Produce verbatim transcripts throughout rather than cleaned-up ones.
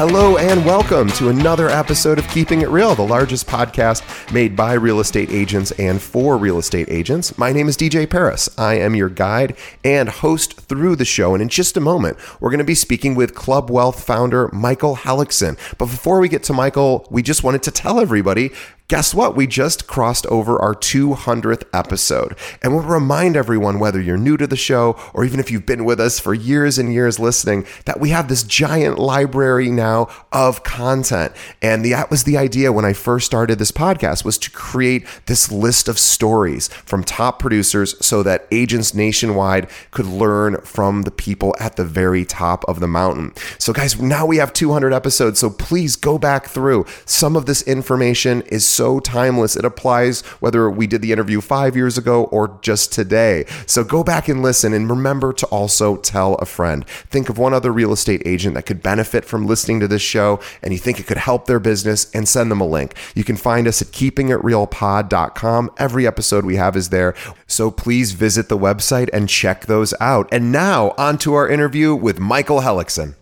Hello and welcome to another episode of Keeping It Real, the largest podcast made by real estate agents and for real estate agents. My name is D J Paris. I am your guide and host through the show. And in just a moment, we're going to be speaking with Club Wealth founder Michael Hellickson. But before we get to Michael, we just wanted to tell everybody, guess what? We just crossed over our two hundredth episode. And we'll remind everyone, whether you're new to the show or even if you've been with us for years and years listening, that we have this giant library now of content. And the, that was the idea when I first started this podcast, was to create this list of stories from top producers so that agents nationwide could learn from the people at the very top of the mountain. So guys, now we have two hundred episodes. So please go back through. Some of this information is so so timeless. It applies whether we did the interview five years ago or just today. So go back and listen, and remember to also tell a friend. Think of one other real estate agent that could benefit from listening to this show and you think it could help their business, and send them a link. You can find us at keeping it real pod dot com. Every episode we have is there. So please visit the website and check those out. And now on to our interview with Michael Hellickson.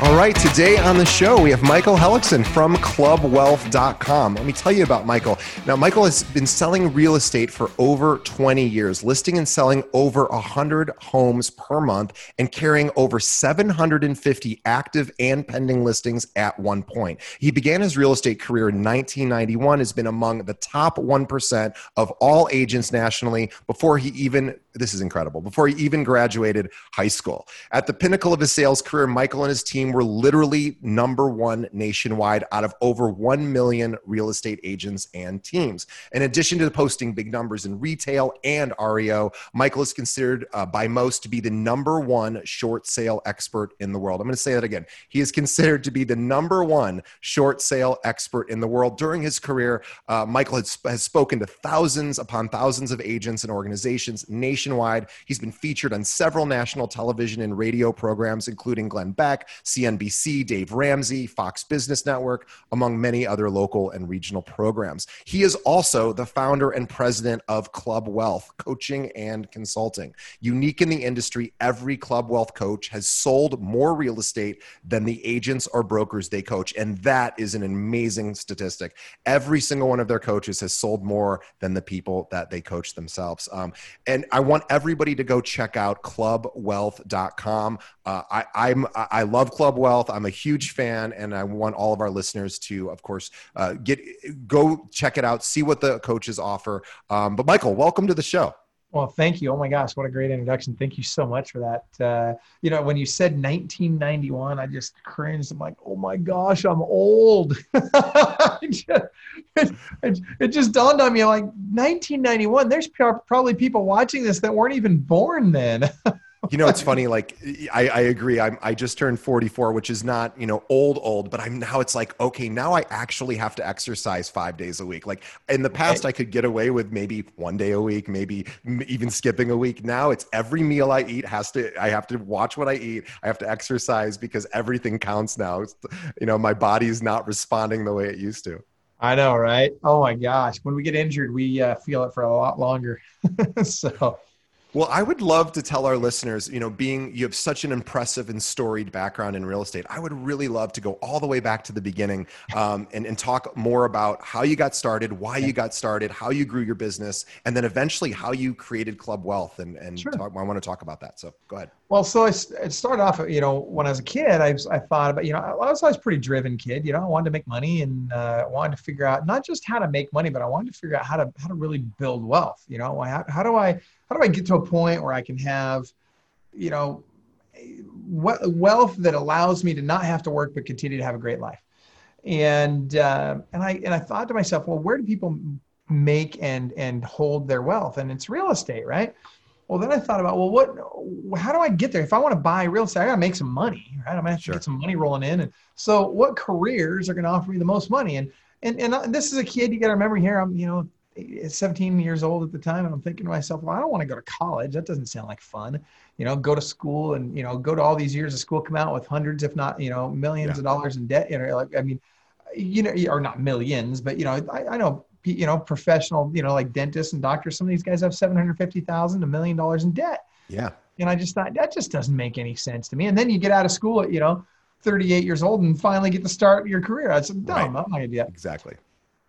All right, today on the show, we have Michael Hellickson from club wealth dot com. Let me tell you about Michael. Now, Michael has been selling real estate for over twenty years, listing and selling over one hundred homes per month and carrying over seven hundred fifty active and pending listings at one point. He began his real estate career in nineteen ninety-one, has been among the top one percent of all agents nationally before he even, this is incredible, before he even graduated high school. At the pinnacle of his sales career, Michael and his team were literally number one nationwide out of over one million real estate agents and teams. In addition to posting big numbers in retail and R E O, Michael is considered uh, by most to be the number one short sale expert in the world. I'm going to say that again. He is considered to be the number one short sale expert in the world. During his career, uh, Michael has, has spoken to thousands upon thousands of agents and organizations nationwide. He's been featured on several national television and radio programs, including Glenn Beck, C N B C, Dave Ramsey, Fox Business Network, among many other local and regional programs. He is also the founder and president of Club Wealth Coaching and Consulting. Unique in the industry, every Club Wealth coach has sold more real estate than the agents or brokers they coach. And that is an amazing statistic. Every single one of their coaches has sold more than the people that they coach themselves. Um, and I want everybody to go check out club wealth dot com. Uh, I, I'm, I love Club Wealth. I'm a huge fan, and I want all of our listeners to, of course, uh, get go check it out, see what the coaches offer. Um, but Michael, welcome to the show. Well, thank you. Oh my gosh, what a great introduction! Thank you so much for that. Uh, you know, when you said nineteen ninety-one, I just cringed. I'm like, oh my gosh, I'm old. it, just, it, it just dawned on me. I'm like, nineteen ninety-one. There's probably people watching this that weren't even born then. You know, it's funny, like, I, I agree. I'm, I just turned forty-four, which is not, you know, old, old, but I'm now it's like, okay, now I actually have to exercise five days a week. Like in the past, I could get away with maybe one day a week, maybe even skipping a week. Now it's every meal I eat has to, I have to watch what I eat. I have to exercise because everything counts now. It's, you know, my body's not responding the way it used to. I know, right? Oh my gosh. When we get injured, we uh, feel it for a lot longer. So Well, I would love to tell our listeners, you know, being, you have such an impressive and storied background in real estate. I would really love to go all the way back to the beginning um, and, and talk more about how you got started, why you got started, how you grew your business, and then eventually how you created Club Wealth. And, and sure. talk, I want to talk about that. So go ahead. Well, so I, it started off, you know, when I was a kid, I, I thought about, you know, I was always a pretty driven kid. You know, I wanted to make money, and uh, I wanted to figure out not just how to make money, but I wanted to figure out how to, how to really build wealth. You know, how, how do I, how do I get to a point where I can have, you know, wealth that allows me to not have to work, but continue to have a great life. And, uh, and I, and I thought to myself, well, where do people make and, and hold their wealth? And it's real estate, right? Well, then I thought about, well, what, how do I get there? If I want to buy real estate, I got to make some money, right? I'm going to have to get some money rolling in. And so what careers are going to offer me the most money? And, and, and this is a kid, you got to remember here, I'm, you know, seventeen years old at the time. And I'm thinking to myself, well, I don't want to go to college. That doesn't sound like fun, you know, go to school and, you know, go to all these years of school, come out with hundreds, if not, you know, millions yeah. of dollars in debt. You know, like, I mean, you know, or not millions, but you know, I, I know, you know, professional, you know, like dentists and doctors, some of these guys have seven hundred fifty thousand dollars, a million dollars in debt. Yeah. And I just thought that just doesn't make any sense to me. And then you get out of school at, you know, thirty-eight years old and finally get to start your career. That's dumb. Right. I'm not going to do that. Exactly.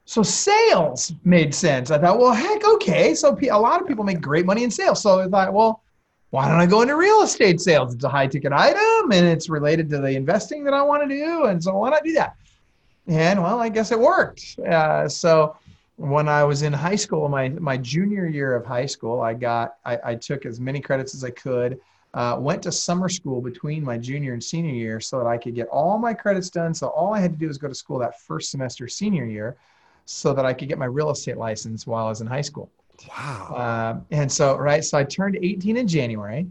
So sales made sense. I thought, well, heck, okay. So a lot of people make great money in sales. So I thought, well, why don't I go into real estate sales? It's a high ticket item and it's related to the investing that I want to do. And so why not do that? And well, I guess it worked. Uh, so when I was in high school, my, my junior year of high school, I got, I, I took as many credits as I could, uh, went to summer school between my junior and senior year so that I could get all my credits done. So all I had to do was go to school that first semester senior year, so that I could get my real estate license while I was in high school. Wow. Um, and so, right. So I turned eighteen in January,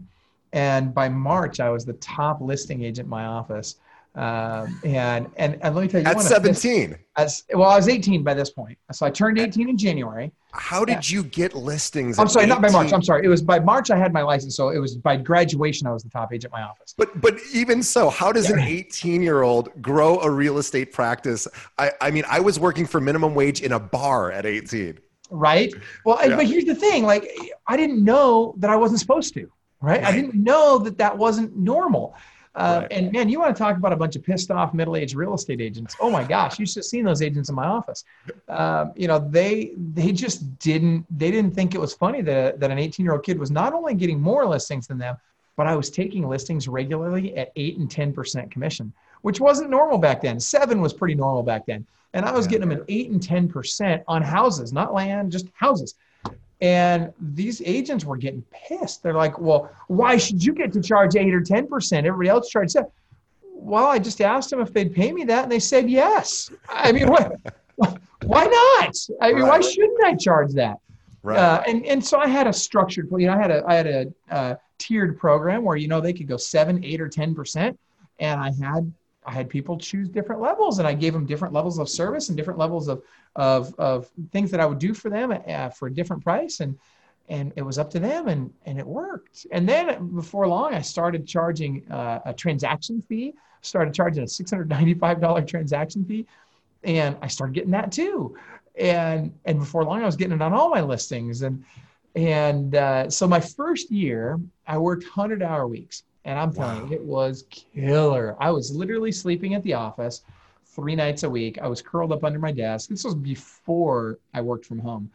and by March I was the top listing agent in my office. Um, and, and, and let me tell you, at seventeen, as well, I was eighteen by this point. So I turned eighteen in January. How did you get listings? I'm sorry, not by March. I'm sorry. It was by March I had my license. So it was by graduation, I was the top agent in my office. But, but even so, how does yeah. an eighteen year old grow a real estate practice? I, I mean, I was working for minimum wage in a bar at eighteen. Right. Well, yeah. But here's the thing. Like, I didn't know that I wasn't supposed to, right? right. I didn't know that that wasn't normal. Uh, right. And man, you want to talk about a bunch of pissed off middle-aged real estate agents. Oh my gosh. You should have seen those agents in my office. Um, you know, they, they just didn't, they didn't think it was funny that, that an eighteen year old kid was not only getting more listings than them, but I was taking listings regularly at eight and ten percent commission, which wasn't normal back then. Seven was pretty normal back then. And I was yeah, getting them at eight and ten percent on houses, not land, just houses. And these agents were getting pissed. They're like, well, why should you get to charge eight or ten percent? Everybody else charged seven. Well, I just asked them if they'd pay me that. And they said, yes. I mean, what, why not? I mean, right. why shouldn't I charge that? Right. Uh, and, and so I had a structured, you know, I had a, I had a, a tiered program where, you know, they could go seven, eight or ten percent. And I had, I had people choose different levels, and I gave them different levels of service and different levels of, of, of things that I would do for them uh, for a different price. And, and it was up to them, and, and it worked. And then before long, I started charging uh, a transaction fee, started charging a six hundred ninety-five dollars transaction fee. And I started getting that too. And, and before long, I was getting it on all my listings. And, and uh, so my first year I worked hundred hour weeks. And I'm telling wow. you, it was killer. I was literally sleeping at the office three nights a week. I was curled up under my desk. This was before I worked from home.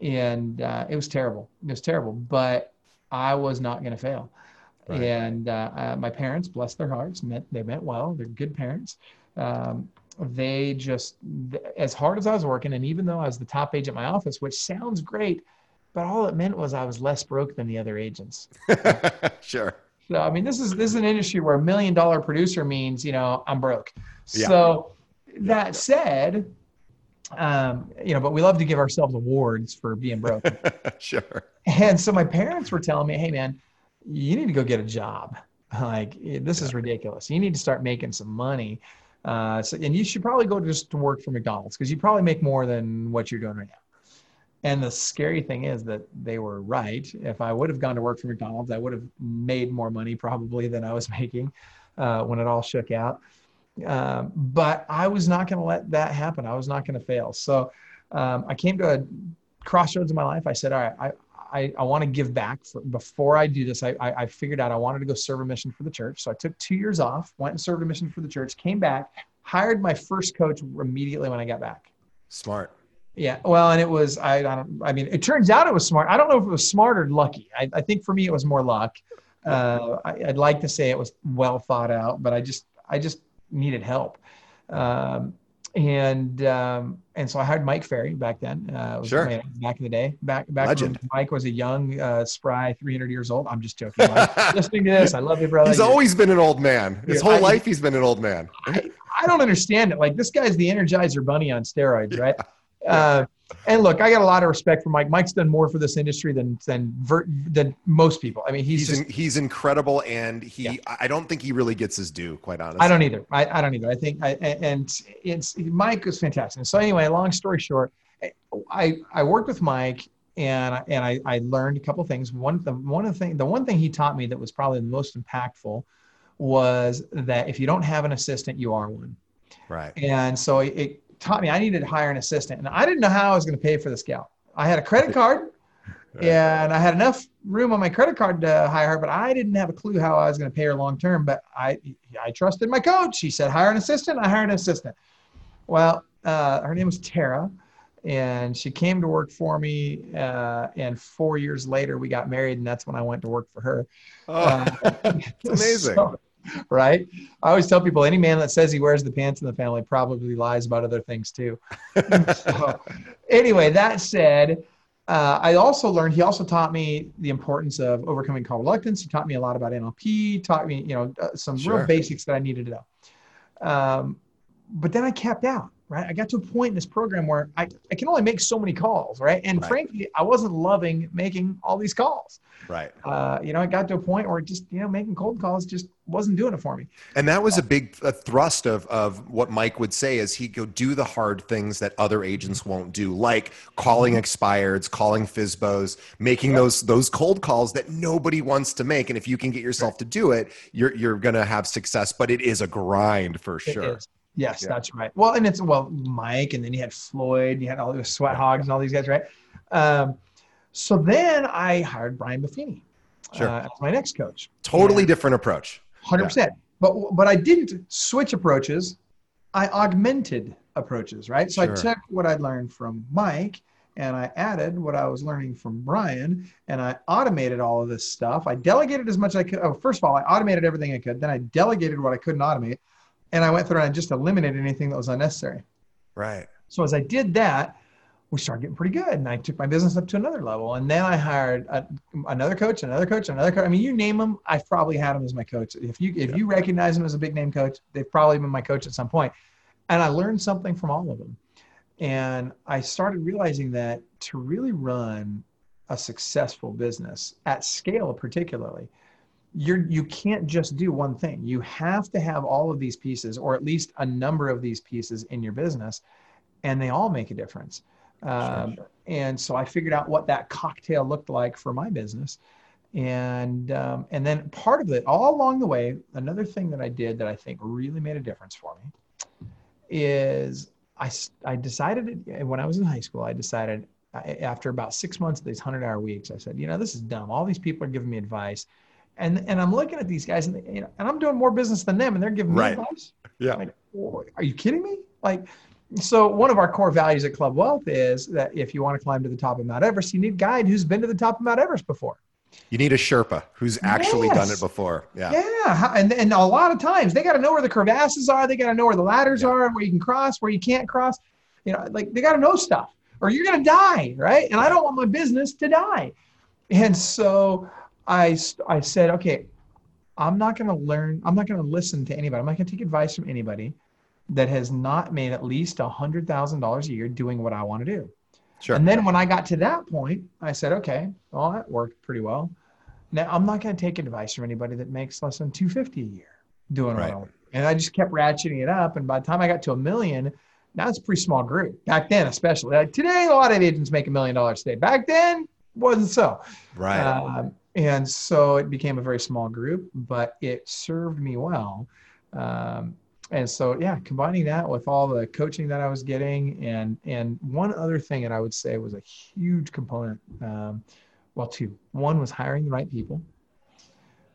And uh, it was terrible. It was terrible. But I was not going to fail. Right. And uh, uh, my parents, bless their hearts, meant, they meant well. They're good parents. Um, they just, as hard as I was working, and even though I was the top agent in my office, which sounds great, but all it meant was I was less broke than the other agents. Sure. So, I mean, this is, this is an industry where a million dollar producer means, you know, I'm broke. Yeah. So that yeah. said, um, you know, but we love to give ourselves awards for being broke. Sure. And so my parents were telling me, hey man, you need to go get a job. Like, this yeah. is ridiculous. You need to start making some money. Uh, so, and you should probably go just to work for McDonald's, because you probably make more than what you're doing right now. And the scary thing is that they were right. If I would have gone to work for McDonald's, I would have made more money probably than I was making uh, when it all shook out. Um, but I was not going to let that happen. I was not going to fail. So um, I came to a crossroads in my life. I said, all right, I, I, I want to give back. For, before I do this, I, I, I figured out I wanted to go serve a mission for the church. So I took two years off, went and served a mission for the church, came back, hired my first coach immediately when I got back. Smart. Yeah. Well, and it was, I, I don't, I mean, it turns out it was smart. I don't know if it was smart or lucky. I, I think for me, it was more luck. Uh, I, I'd like to say it was well thought out, but I just, I just needed help. Um, And um, and so I hired Mike Ferry back then. Uh, was, sure. Man, back in the day, back back Legend. When Mike was a young, uh, spry, three hundred years old. I'm just joking. Mike, listening to this, I love you, brother. He's You're, always been an old man. His whole I, life, he's been an old man. I, I don't understand it. Like, this guy's the Energizer Bunny on steroids, right? Yeah. Uh, and look, I got a lot of respect for Mike. Mike's done more for this industry than than ver- than most people. I mean, he's he's, just, in, he's incredible, and he yeah. I don't think he really gets his due, quite honestly. I don't either. I, I don't either. I think I, and it's Mike was fantastic. So anyway, long story short, I I worked with Mike, and and I, I learned a couple of things. One the one of the thing the one thing he taught me that was probably the most impactful was that if you don't have an assistant, you are one. Right. And so it taught me I needed to hire an assistant, and I didn't know how I was going to pay for this gal. I had a credit card and I had enough room on my credit card to hire her, but I didn't have a clue how I was going to pay her long-term, but I, I trusted my coach. He said, hire an assistant. I hired an assistant. Well, uh, her name was Tara, and she came to work for me. Uh, and four years later we got married, and that's when I went to work for her. Oh, uh, that's amazing. So, right? I always tell people, any man that says he wears the pants in the family probably lies about other things too. So, anyway, that said, uh, I also learned, he also taught me the importance of overcoming call reluctance. He taught me a lot about N L P, taught me, you know, uh, some sure. real basics that I needed to know. Um, but then I capped out, right? I got to a point in this program where I, I can only make so many calls, right? And right. frankly, I wasn't loving making all these calls. Right. Uh, you know, I got to a point where just, you know, making cold calls just wasn't doing it for me. And that was a big a thrust of, of what Mike would say is he'd go do the hard things that other agents won't do, like calling expireds, calling F S B Os, making yep. those those cold calls that nobody wants to make. And if you can get yourself right. to do it, you're you're going to have success, but it is a grind for it sure. is. Yes, yeah. That's right. Well, and it's, well, Mike, and then you had Floyd, you had all those Sweat Hogs and all these guys, right? Um, so then I hired Brian Buffini sure. uh, as my next coach. Totally yeah. different approach. one hundred percent. Yeah. But but I didn't switch approaches. I augmented approaches, right? So sure. I took what I learned from Mike, and I added what I was learning from Brian, and I automated all of this stuff. I delegated as much as I could. Oh, first of all, I automated everything I could. Then I delegated what I couldn't automate. And I went through and I just eliminated anything that was unnecessary. Right. So as I did that, we started getting pretty good. And I took my business up to another level. And then I hired a, another coach, another coach, another coach. I mean, you name them, I've probably had them as my coach. If you if yeah. you recognize them as a big name coach, they've probably been my coach at some point. And I learned something from all of them. And I started realizing that to really run a successful business at scale, particularly, You're, you can't just do one thing. You have to have all of these pieces, or at least a number of these pieces in your business, and they all make a difference. Um, sure. And so I figured out what that cocktail looked like for my business. And um, and then part of it, all along the way, another thing that I did that I think really made a difference for me is I, I decided, when I was in high school, I decided after about six months of these hundred-hour weeks, I said, you know, this is dumb. All these people are giving me advice. And and I'm looking at these guys, and they, you know, and I'm doing more business than them, and they're giving me right. advice. Yeah. Like, are you kidding me? Like, so one of our core values at Club Wealth is that if you want to climb to the top of Mount Everest, you need a guide who's been to the top of Mount Everest before. You need a Sherpa who's actually yes. done it before. Yeah. Yeah. And and a lot of times they got to know where the crevasses are. They got to know where the ladders yeah. are, where you can cross, where you can't cross. You know, like they got to know stuff, or you're gonna die, right? And I don't want my business to die. And so. I, I said, okay, I'm not going to learn. I'm not going to listen to anybody. I'm not going to take advice from anybody that has not made at least one hundred thousand dollars a year doing what I want to do. Sure. And then when I got to that point, I said, okay, well, that worked pretty well. Now I'm not going to take advice from anybody that makes less than two hundred fifty dollars a year doing right. what I want. And I just kept ratcheting it up. And by the time I got to a million, now it's a pretty small group. Back then, especially. Like today, a lot of agents make a million dollars today. Back then, wasn't so. Right. Um, And so it became a very small group, but it served me well. Um, and so, yeah, combining that with all the coaching that I was getting. And and one other thing that I would say was a huge component um, well, two. One was hiring the right people,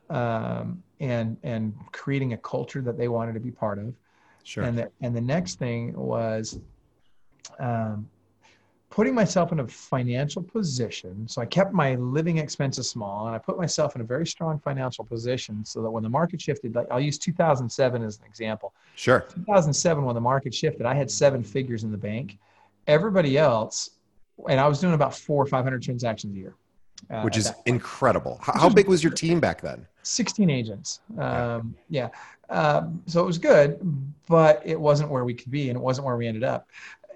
um, and and creating a culture that they wanted to be part of. Sure. And the, and the next thing was um, putting myself in a financial position. So I kept my living expenses small, and I put myself in a very strong financial position so that when the market shifted, like I'll use two thousand seven as an example. Sure. two thousand seven, when the market shifted, I had seven figures in the bank. Everybody else, and I was doing about four or five hundred transactions a year. Uh, Which is incredible. How, how big was your team back then? sixteen agents. Um, yeah. Um, so it was good, but it wasn't where we could be, and it wasn't where we ended up.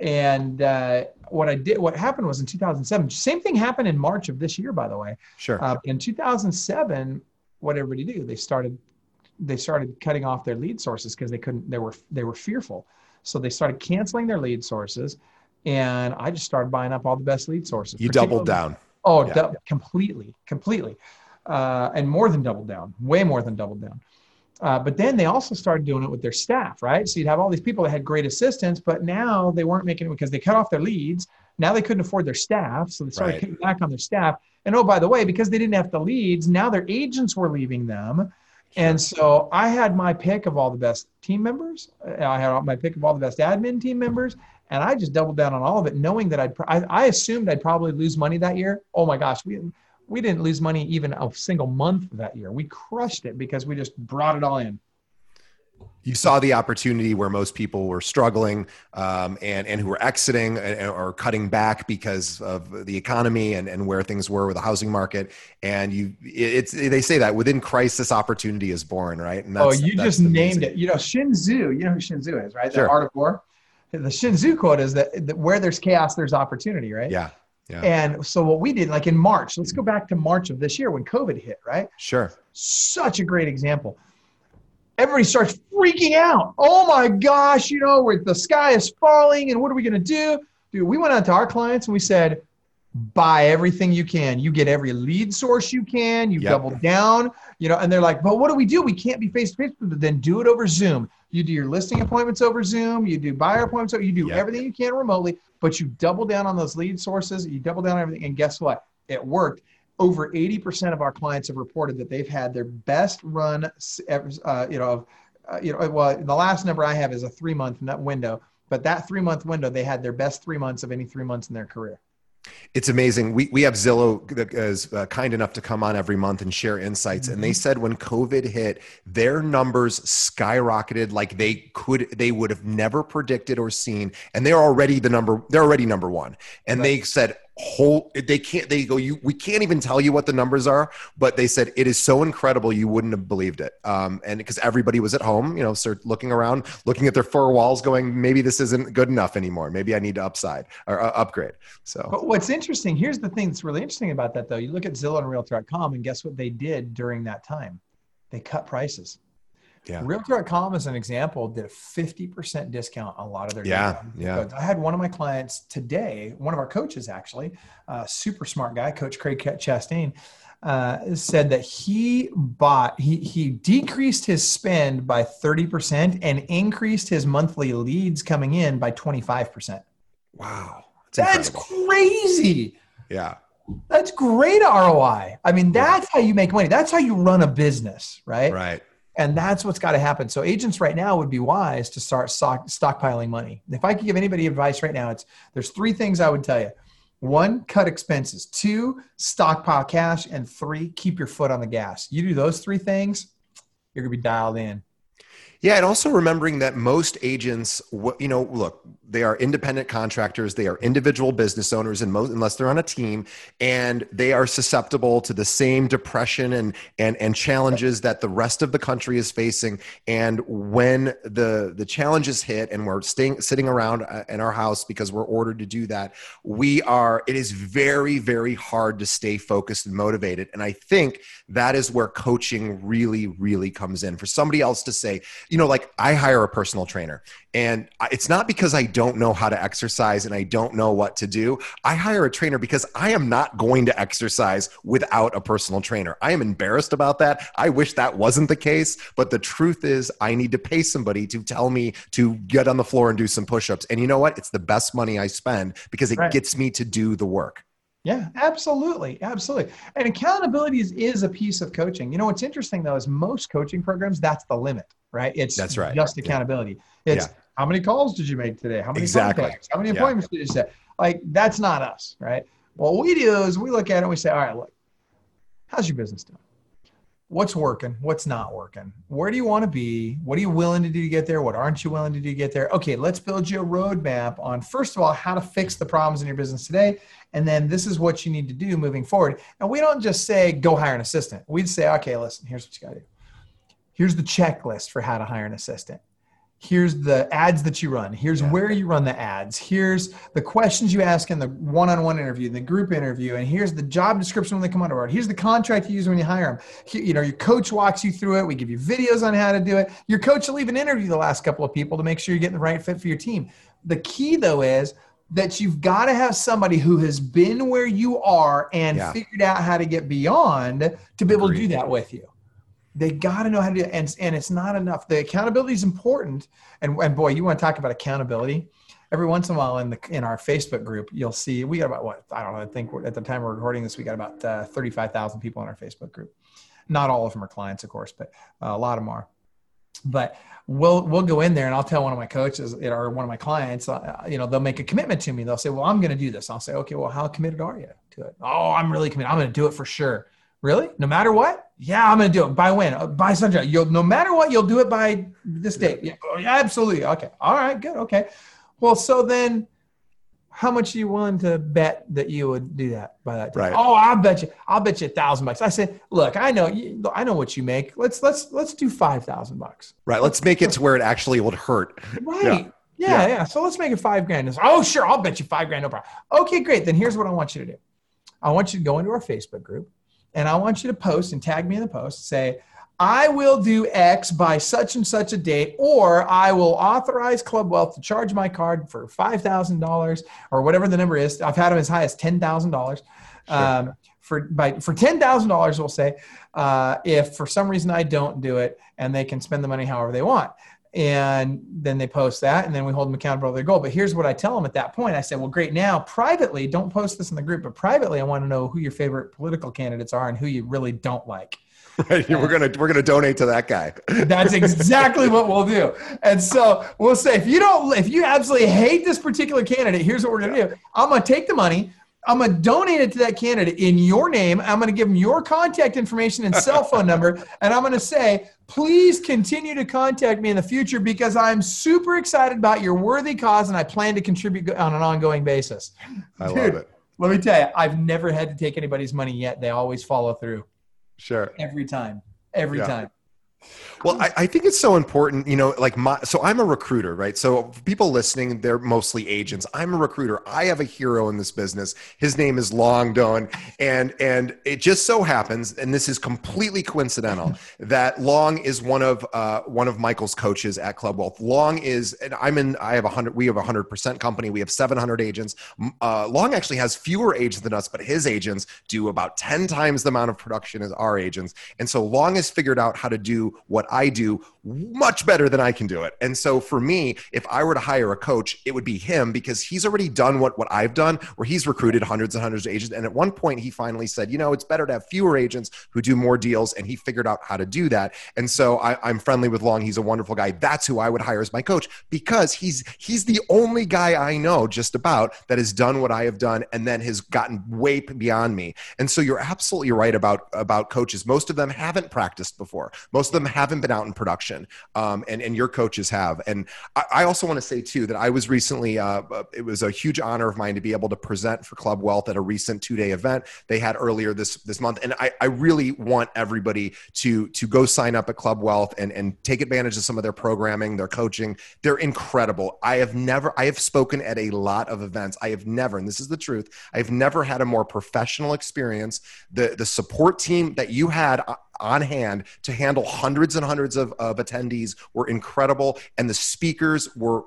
And uh, what I did, what happened was in two thousand seven, same thing happened in March of this year, by the way. Sure. Uh, in two thousand seven, what everybody do? They started, they started cutting off their lead sources because they couldn't, they were, they were fearful. So they started canceling their lead sources, and I just started buying up all the best lead sources. You doubled down. Oh, yeah. du- completely, completely. Uh, and more than doubled down, way more than doubled down. Uh, but then they also started doing it with their staff, right? So you'd have all these people that had great assistants, but now they weren't making it because they cut off their leads. Now they couldn't afford their staff. So they started right. cutting back on their staff. And oh, by the way, because they didn't have the leads, now their agents were leaving them. And so I had my pick of all the best team members. I had my pick of all the best admin team members. And I just doubled down on all of it, knowing that I'd, I, I assumed I'd probably lose money that year. Oh my gosh, we we didn't lose money even a single month that year. We crushed it because we just brought it all in. You saw the opportunity where most people were struggling um, and, and who were exiting or cutting back because of the economy and, and where things were with the housing market. And you, it's, they say that within crisis, opportunity is born, right? And that's, oh, you that's just amazing. Named it. You know, Sun Tzu, you know who Sun Tzu is, right? Sure. The Art of War. The Sun Tzu quote is that, that where there's chaos, there's opportunity, right? Yeah. Yeah. And so what we did, like in March, let's go back to March of this year when COVID hit, right? Sure. Such a great example. Everybody starts freaking out. Oh my gosh, you know, we're, the sky is falling, and what are we going to do? Dude, we went out to our clients and we said, buy everything you can. You get every lead source you can. You yep. double down, you know, and they're like, but what do we do? We can't be face-to-face. But then do it over Zoom. You do your listing appointments over Zoom. You do buyer appointments. You do yep. everything you can remotely, but you double down on those lead sources. You double down on everything. And guess what? It worked. Over eighty percent of our clients have reported that they've had their best run, uh, you know, uh, you know, well, the last number I have is a three month window, but that three month window, they had their best three months of any three months in their career. It's amazing. We we have Zillow that is uh, kind enough to come on every month and share insights. Mm-hmm. And they said when COVID hit, their numbers skyrocketed like they could, they would have never predicted or seen. And they're already the number, they're already number one. And right. they said, whole, they can't, they go, you, we can't even tell you what the numbers are, but they said, it is so incredible. You wouldn't have believed it. Um, and because everybody was at home, you know, start looking around, looking at their four walls going, maybe this isn't good enough anymore. Maybe I need to upside or uh, upgrade. So but what's interesting, here's the thing that's really interesting about that though. You look at Zillow and realtor dot com and guess what they did during that time? They cut prices. Yeah. realtor dot com as an example did a fifty percent discount on a lot of their yeah yeah codes. I had one of my clients today, one of our coaches actually, uh super smart guy, Coach Craig Chastain, uh said that he bought he he decreased his spend by thirty percent and increased his monthly leads coming in by twenty-five percent. Wow, that's, that's crazy. Yeah. That's great R O I. I mean, that's yeah. how you make money. That's how you run a business, right? Right. And that's what's got to happen. So agents right now would be wise to start stock, stockpiling money. If I could give anybody advice right now, it's there's three things I would tell you. One, cut expenses. Two, stockpile cash. And three, keep your foot on the gas. You do those three things, you're going to be dialed in. Yeah. And also remembering that most agents, you know, look, they are independent contractors, they are individual business owners, and most, unless they're on a team, and they are susceptible to the same depression and, and, and challenges that the rest of the country is facing. And when the, the challenges hit and we're staying, sitting around in our house because we're ordered to do that, we are, it is very, very hard to stay focused and motivated. And I think that is where coaching really, really comes in for somebody else to say, you know, like I hire a personal trainer, and it's not because I don't know how to exercise and I don't know what to do. I hire a trainer because I am not going to exercise without a personal trainer. I am embarrassed about that. I wish that wasn't the case, but the truth is I need to pay somebody to tell me to get on the floor and do some push-ups. And you know what? It's the best money I spend because it right. gets me to do the work. Yeah, absolutely. Absolutely. And accountability is, is a piece of coaching. You know, what's interesting though, is most coaching programs, that's the limit, right? It's that's right. just accountability. Yeah. It's yeah. how many calls did you make today? How many exactly. contacts? How many yeah. appointments did you set? Like, that's not us, right? What we do is we look at it and we say, all right, look, how's your business doing? What's working? What's not working? Where do you want to be? What are you willing to do to get there? What aren't you willing to do to get there? Okay, let's build you a roadmap on, first of all, how to fix the problems in your business today. And then this is what you need to do moving forward. And we don't just say, go hire an assistant. We'd say, okay, listen, here's what you got to do. Here's the checklist for how to hire an assistant. Here's the ads that you run. Here's yeah. where you run the ads. Here's the questions you ask in the one-on-one interview, the group interview, and here's the job description when they come on board. Here's the contract you use when you hire them. You know, your coach walks you through it. We give you videos on how to do it. Your coach will even interview the last couple of people to make sure you're getting the right fit for your team. The key, though, is that you've got to have somebody who has been where you are and yeah. figured out how to get beyond to be able Agreed. To do that with you. They got to know how to do it. And, and it's not enough. The accountability is important. And, and boy, you want to talk about accountability. Every once in a while in the in our Facebook group, you'll see, we got about what, I don't know, I think at the time we're recording this, we got about uh, thirty-five thousand people in our Facebook group. Not all of them are clients, of course, but uh, a lot of them are. But we'll we'll go in there and I'll tell one of my coaches or one of my clients, uh, you know, they'll make a commitment to me. They'll say, well, I'm going to do this. I'll say, okay, well, how committed are you to it? Oh, I'm really committed. I'm going to do it for sure. Really? No matter what? Yeah, I'm going to do it. By when? By sunshine. You'll, no matter what, you'll do it by this date. Yeah, absolutely. Okay. All right, good. Okay. Well, so then how much are you willing to bet that you would do that by that time? Right. Oh, I'll bet you, I'll bet you a thousand bucks. I said, look, I know, you, I know what you make. Let's, let's, let's do five thousand bucks. Right. Let's make it to where it actually would hurt. Right. Yeah. Yeah. yeah. So let's make it five grand. It's, oh, sure. I'll bet you five grand. No problem. Okay, great. Then here's what I want you to do. I want you to go into our Facebook group. And I want you to post and tag me in the post, say, I will do X by such and such a date, or I will authorize Club Wealth to charge my card for five thousand dollars or whatever the number is. I've had them as high as ten thousand dollars. Sure. Um, for by for ten thousand dollars, we'll say, uh, if for some reason I don't do it, and they can spend the money however they want. And then they post that, and then we hold them accountable to their goal. But here's what I tell them at that point. I say, well, great. Now, privately, don't post this in the group, but privately, I want to know who your favorite political candidates are and who you really don't like. Right. We're going to, we're going to donate to that guy. That's exactly what we'll do. And so we'll say, if you don't, if you absolutely hate this particular candidate, here's what we're going to yeah. do. I'm going to take the money. I'm going to donate it to that candidate in your name. I'm going to give them your contact information and cell phone number. And I'm going to say, please continue to contact me in the future because I'm super excited about your worthy cause and I plan to contribute on an ongoing basis. I Dude, love it. Let me tell you, I've never had to take anybody's money yet. They always follow through. Sure. Every time. Every yeah. time. Well, I, I think it's so important, you know, like my, so I'm a recruiter, right? So people listening, they're mostly agents. I'm a recruiter. I have a hero in this business. His name is Long Don. And, and it just so happens, and this is completely coincidental, that Long is one of, uh, one of Michael's coaches at Club Wealth. Long is, and I'm in, I have a hundred, we have a hundred percent company. We have seven hundred agents. Uh, Long actually has fewer agents than us, but his agents do about ten times the amount of production as our agents. And so Long has figured out how to do what I do much better than I can do it. And so for me, if I were to hire a coach, it would be him because he's already done what, what I've done where he's recruited hundreds and hundreds of agents. And at one point he finally said, you know, it's better to have fewer agents who do more deals. And he figured out how to do that. And so I, I'm friendly with Long. He's a wonderful guy. That's who I would hire as my coach because he's, he's the only guy I know just about that has done what I have done and then has gotten way beyond me. And so you're absolutely right about, about coaches. Most of them haven't practiced before. Most of them haven't been out in production, um, and, and your coaches have. And I, I also want to say too, that I was recently, uh, it was a huge honor of mine to be able to present for Club Wealth at a recent two day event they had earlier this, this month. And I, I really want everybody to, to go sign up at Club Wealth and, and take advantage of some of their programming, their coaching. They're incredible. I have never, I have spoken at a lot of events. I have never, and this is the truth. I've never had a more professional experience. The, the support team that you had on hand to handle hundreds and hundreds of, of attendees were incredible. And the speakers were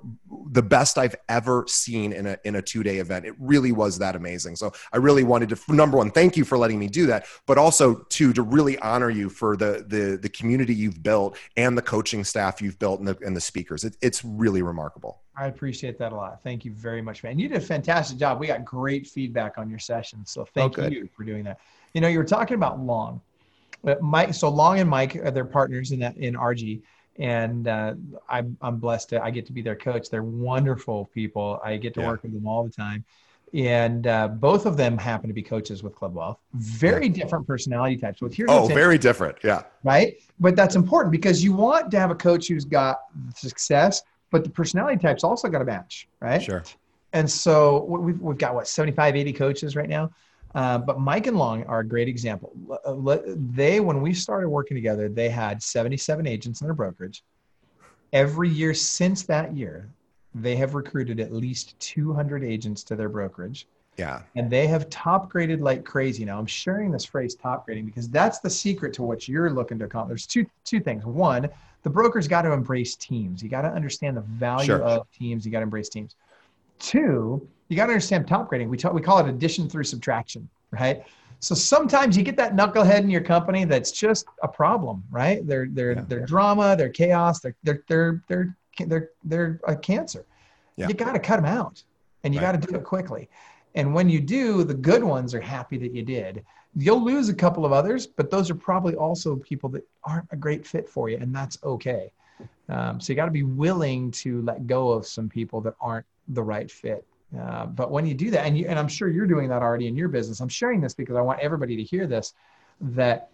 the best I've ever seen in a, in a two-day event. It really was that amazing. So I really wanted to, number one, thank you for letting me do that, but also two, to really honor you for the, the, the community you've built and the coaching staff you've built and the, and the speakers. It, it's really remarkable. I appreciate that a lot. Thank you very much, man. You did a fantastic job. We got great feedback on your session. So thank oh, you for doing that. You know, you were talking about Long. Mike, so Long and Mike are their partners in that, in R G. And uh, I'm, I'm blessed to, I get to be their coach. They're wonderful people. I get to yeah. work with them all the time. And uh, both of them happen to be coaches with Club Wealth. Very yeah. different personality types. Well, here's oh, very different. Yeah. Right. But that's important because you want to have a coach who's got success, but the personality types also got to match. Right. Sure. And so we've, we've got what, seventy-five, eighty coaches right now. Uh, but Mike and Long are a great example. They, when we started working together, they had seventy-seven agents in their brokerage. Every year since that year, they have recruited at least two hundred agents to their brokerage. Yeah. And they have top graded like crazy. Now I'm sharing this phrase top grading because that's the secret to what you're looking to accomplish. There's two, two things. One, the broker's got to embrace teams. You got to understand the value sure. of teams. You got to embrace teams. Two, you got to understand top grading. We talk, we call it addition through subtraction, right? So sometimes you get that knucklehead in your company that's just a problem, right? They're they're yeah. they're drama, they're chaos, they're they're they're they're they're, they're a cancer. Yeah. You got to cut them out, and you right. got to do it quickly. And when you do, the good ones are happy that you did. You'll lose a couple of others, but those are probably also people that aren't a great fit for you, and that's okay. Um, so you got to be willing to let go of some people that aren't the right fit. Uh, but when you do that, and, you, and I'm sure you're doing that already in your business, I'm sharing this because I want everybody to hear this, that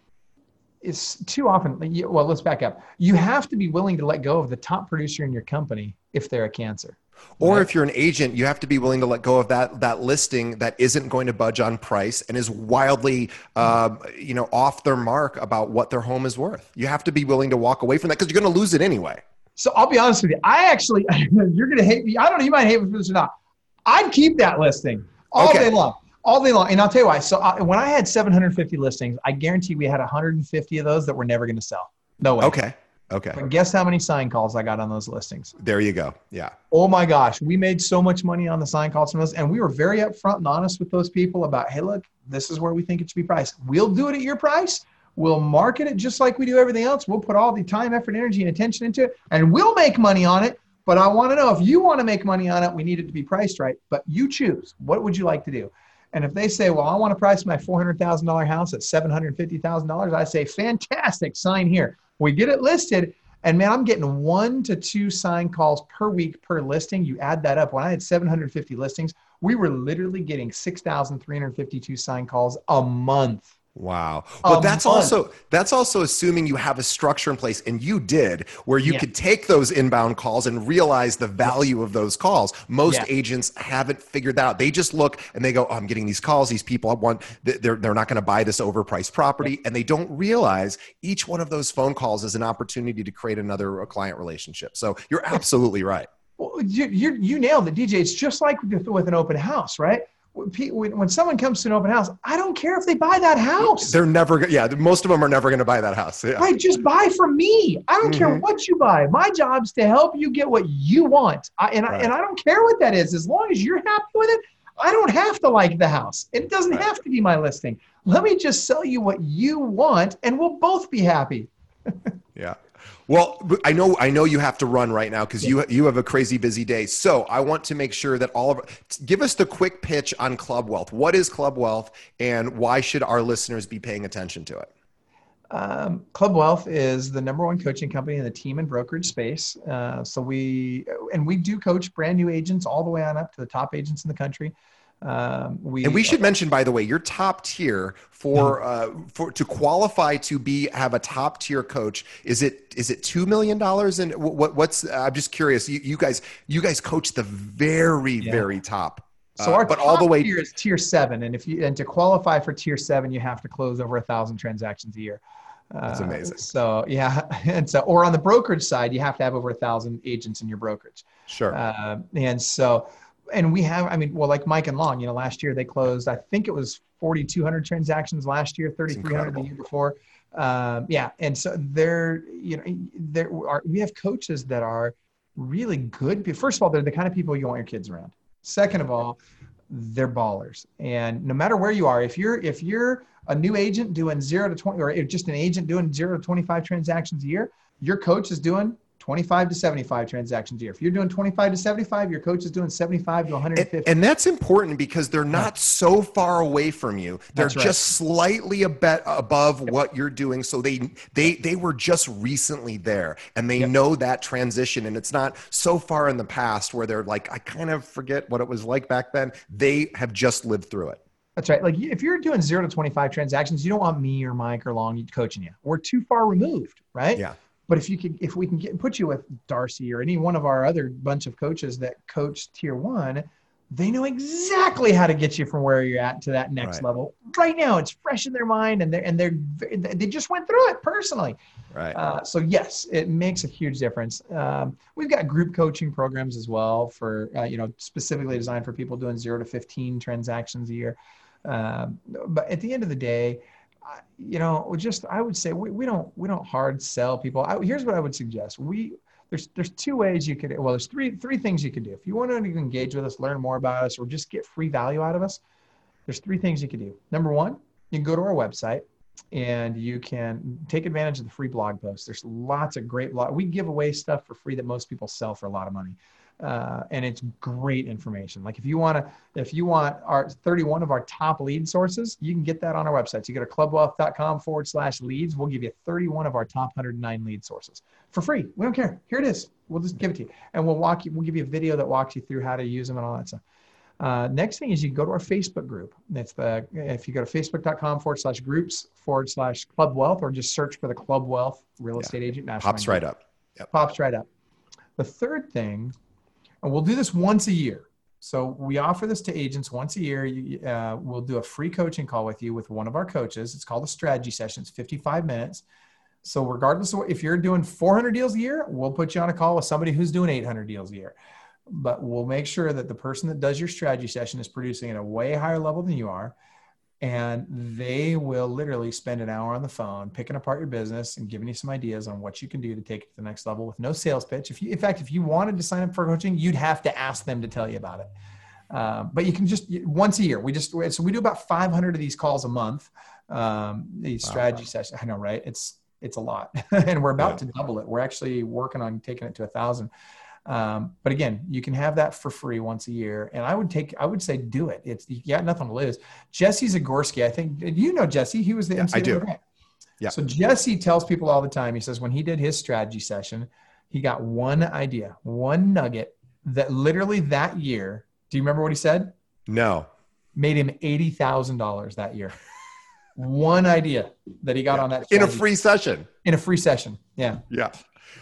it's too often, well, let's back up. You have to be willing to let go of the top producer in your company if they're a cancer. Or right? if you're an agent, you have to be willing to let go of that that listing that isn't going to budge on price and is wildly uh, you know, off their mark about what their home is worth. You have to be willing to walk away from that because you're going to lose it anyway. So I'll be honest with you. I actually, you're going to hate me. I don't know. You might hate me for this or not. I'd keep that listing all okay. day long, all day long. And I'll tell you why. So I, when I had seven hundred fifty listings, I guarantee we had one hundred fifty of those that were never going to sell. No way. Okay. Okay. But guess how many sign calls I got on those listings? There you go. Yeah. Oh my gosh. We made so much money on the sign calls from those. And we were very upfront and honest with those people about, hey, look, this is where we think it should be priced. We'll do it at your price. We'll market it just like we do everything else. We'll put all the time, effort, energy, and attention into it, and we'll make money on it. But I want to know, if you want to make money on it, we need it to be priced right, but you choose. What would you like to do? And if they say, well, I want to price my four hundred thousand dollars house at seven hundred fifty thousand dollars, I say, fantastic, sign here. We get it listed, and man, I'm getting one to two sign calls per week per listing. You add that up. When I had seven hundred fifty listings, we were literally getting six thousand three hundred fifty-two sign calls a month. Wow. But um, that's also, that's also assuming you have a structure in place, and you did, where you yeah. could take those inbound calls and realize the value of those calls. Most yeah. agents haven't figured that out. They just look and they go, oh, I'm getting these calls. These people I want, they're, they're not going to buy this overpriced property. Yeah. And they don't realize each one of those phone calls is an opportunity to create another client relationship. So you're absolutely right. Well, you, you, you nailed it, D J. It's just like with an open house, right? When someone comes to an open house, I don't care if they buy that house. They're never, yeah, most of them are never going to buy that house. Yeah. Right, just buy from me. I don't mm-hmm. care what you buy. My job's to help you get what you want. I, and, right. I, and I don't care what that is. As long as you're happy with it, I don't have to like the house. It doesn't right. have to be my listing. Let me just sell you what you want, and we'll both be happy. Yeah. Well, I know I know you have to run right now because you you have a crazy busy day. So I want to make sure that all of give us the quick pitch on Club Wealth. What is Club Wealth, and why should our listeners be paying attention to it? Um, Club Wealth is the number one coaching company in the team and brokerage space. Uh, so we and we do coach brand new agents all the way on up to the top agents in the country. Um, we, and we should uh, mention, by the way, you're top tier for uh, for to qualify to be have a top tier coach. Is it is it two million dollars? And what what's? Uh, I'm just curious. You, you guys you guys coach the very yeah. very top. So uh, our but top all the way tier is tier seven, and if you and to qualify for tier seven, you have to close over a thousand transactions a year. Uh, That's amazing. So yeah, and so or on the brokerage side, you have to have over a thousand agents in your brokerage. Sure. Uh, and so. And we have, I mean, well, like Mike and Long, you know, last year they closed, I think it was four thousand two hundred transactions last year, three thousand three hundred the year before. Um, yeah. And so there, you know, there are, we have coaches that are really good. First of all, they're the kind of people you want your kids around. Second of all, they're ballers. And no matter where you are, if you're, if you're a new agent doing zero to twenty, or just an agent doing zero to twenty-five transactions a year, your coach is doing twenty-five to seventy-five transactions a year. If you're doing twenty-five to seventy-five, your coach is doing seventy-five to one hundred fifty. And, and that's important because they're not so far away from you. They're that's just right. slightly a bit above yep. what you're doing. So they, they, they were just recently there and they yep. know that transition. And it's not so far in the past where they're like, I kind of forget what it was like back then. They have just lived through it. That's right. Like if you're doing zero to twenty-five transactions, you don't want me or Mike or Long coaching you. We're too far removed, right? Yeah. But if you could, if we can get put you with Darcy or any one of our other bunch of coaches that coach tier one, they know exactly how to get you from where you're at to that next right. level. Right now, it's fresh in their mind, and they're and they're they just went through it personally. Right. Uh, so yes, it makes a huge difference. Um, we've got group coaching programs as well for uh, you know specifically designed for people doing zero to fifteen transactions a year. Um, but at the end of the day, you know, just, I would say we, we don't, we don't hard sell people. I, here's what I would suggest. We, there's, there's two ways you could, well, there's three, three things you could do. If you want to engage with us, learn more about us, or just get free value out of us, there's three things you could do. Number one, you can go to our website and you can take advantage of the free blog posts. There's lots of great blog. We give away stuff for free that most people sell for a lot of money. Uh, and it's great information. Like if you want to, if you want our thirty-one of our top lead sources, you can get that on our website. So you go to clubwealth.com forward slash leads. We'll give you thirty-one of our top one hundred nine lead sources for free. We don't care. Here it is. We'll just give it to you. And we'll walk you, we'll give you a video that walks you through how to use them and all that stuff. Uh, next thing is you can go to our Facebook group. That's the, if you go to facebook.com forward slash groups forward slash Club Wealth, or just search for the Club Wealth Real Estate yeah. Agent Mastermind. Pops right up. Yep. Pops right up. The third thing, and we'll do this once a year. So we offer this to agents once a year. You, uh, we'll do a free coaching call with you with one of our coaches. It's called a strategy session. It's fifty-five minutes. So regardless of what, if you're doing four hundred deals a year, we'll put you on a call with somebody who's doing eight hundred deals a year. But we'll make sure that the person that does your strategy session is producing at a way higher level than you are. And they will literally spend an hour on the phone, picking apart your business and giving you some ideas on what you can do to take it to the next level with no sales pitch. If you, in fact, if you wanted to sign up for coaching, you'd have to ask them to tell you about it. Um, but you can just once a year, we just, so we do about five hundred of these calls a month. Um, these wow. strategy sessions. I know, right? It's, it's a lot and we're about yeah. to double it. We're actually working on taking it to a thousand. Um, but again, you can have that for free once a year. And I would take, I would say, do it. It's, you got nothing to lose. Jesse Zagorski, I think, you know, Jesse, he was the M C. Yeah, I do. Right? Yeah. So Jesse tells people all the time, he says, when he did his strategy session, he got one idea, one nugget that literally that year, do you remember what he said? No. Made him eighty thousand dollars that year. One idea that he got yeah. on that. Strategy. In a free session. In a free session. Yeah. Yeah.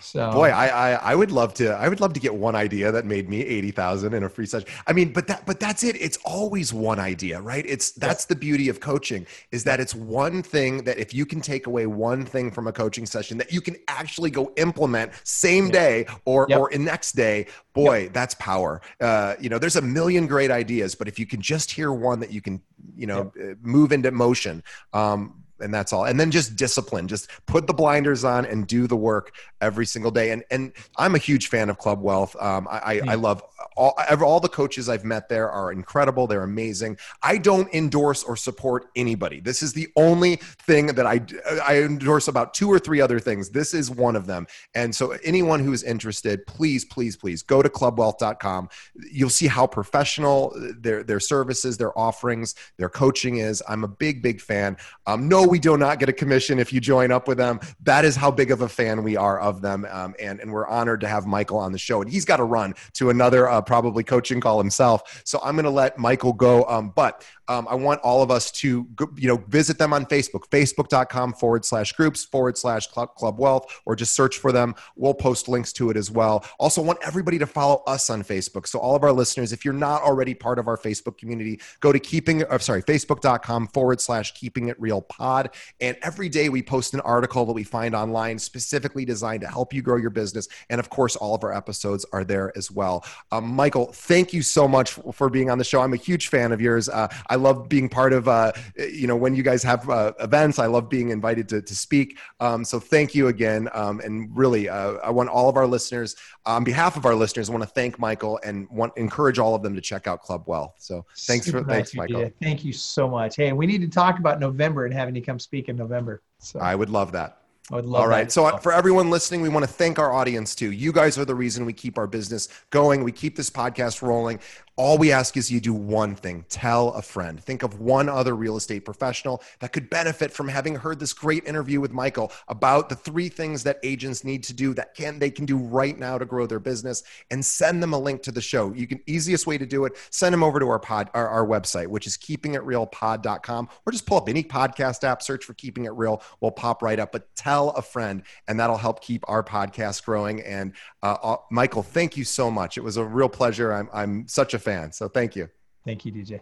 So boy, I, I, I would love to, I would love to get one idea that made me eighty thousand in a free session. I mean, but that, but that's it. It's always one idea, right? It's, that's the beauty of coaching is that it's one thing that if you can take away one thing from a coaching session that you can actually go implement same yeah. day or, yep. or in next day, boy, yep. that's power. Uh, you know, there's a million great ideas, but if you can just hear one that you can, you know, yep. move into motion, um, and that's all. And then just discipline, just put the blinders on and do the work every single day. And and I'm a huge fan of Club Wealth. Um, I, I, I love all, all the coaches I've met there are incredible. They're amazing. I don't endorse or support anybody. This is the only thing that I, I endorse about two or three other things. This is one of them. And so anyone who is interested, please, please, please go to club wealth dot com. You'll see how professional their, their services, their offerings, their coaching is. I'm a big, big fan. Um, no, we do not get a commission if you join up with them. That is how big of a fan we are of them. Um, and, and we're honored to have Michael on the show. And he's got to run to another uh, probably coaching call himself. So I'm going to let Michael go. Um, but um, I want all of us to go, you know, visit them on Facebook, facebook.com forward slash groups forward slash Club Wealth, or just search for them. We'll post links to it as well. Also want everybody to follow us on Facebook. So all of our listeners, if you're not already part of our Facebook community, go to keeping, I'm sorry, facebook.com forward slash keeping it real pod. And every day we post an article that we find online specifically designed to help you grow your business. And of course, all of our episodes are there as well. Um, Michael, thank you so much for being on the show. I'm a huge fan of yours. Uh, I love being part of, uh, you know, when you guys have uh, events, I love being invited to, to speak. Um, so thank you again. Um, and really, uh, I want all of our listeners, on behalf of our listeners, I want to thank Michael and want encourage all of them to check out Club Wealth. So thanks Super for nice thanks, Michael. Did. Thank you so much. Hey, we need to talk about November and having you come speak in November. So I would love that. I would love All right. That. So for everyone listening, we want to thank our audience too. You guys are the reason we keep our business going. We keep this podcast rolling. All we ask is you do one thing. Tell a friend. Think of one other real estate professional that could benefit from having heard this great interview with Michael about the three things that agents need to do that can they can do right now to grow their business, and send them a link to the show. You can easiest way to do it, send them over to our pod, our, our website, which is keeping it real pod dot com, or just pull up any podcast app, search for Keeping It Real, we'll pop right up. But tell a friend, and that'll help keep our podcast growing. And uh, uh, Michael, thank you so much. It was a real pleasure. I'm I'm such a fan. So thank you. Thank you, D J.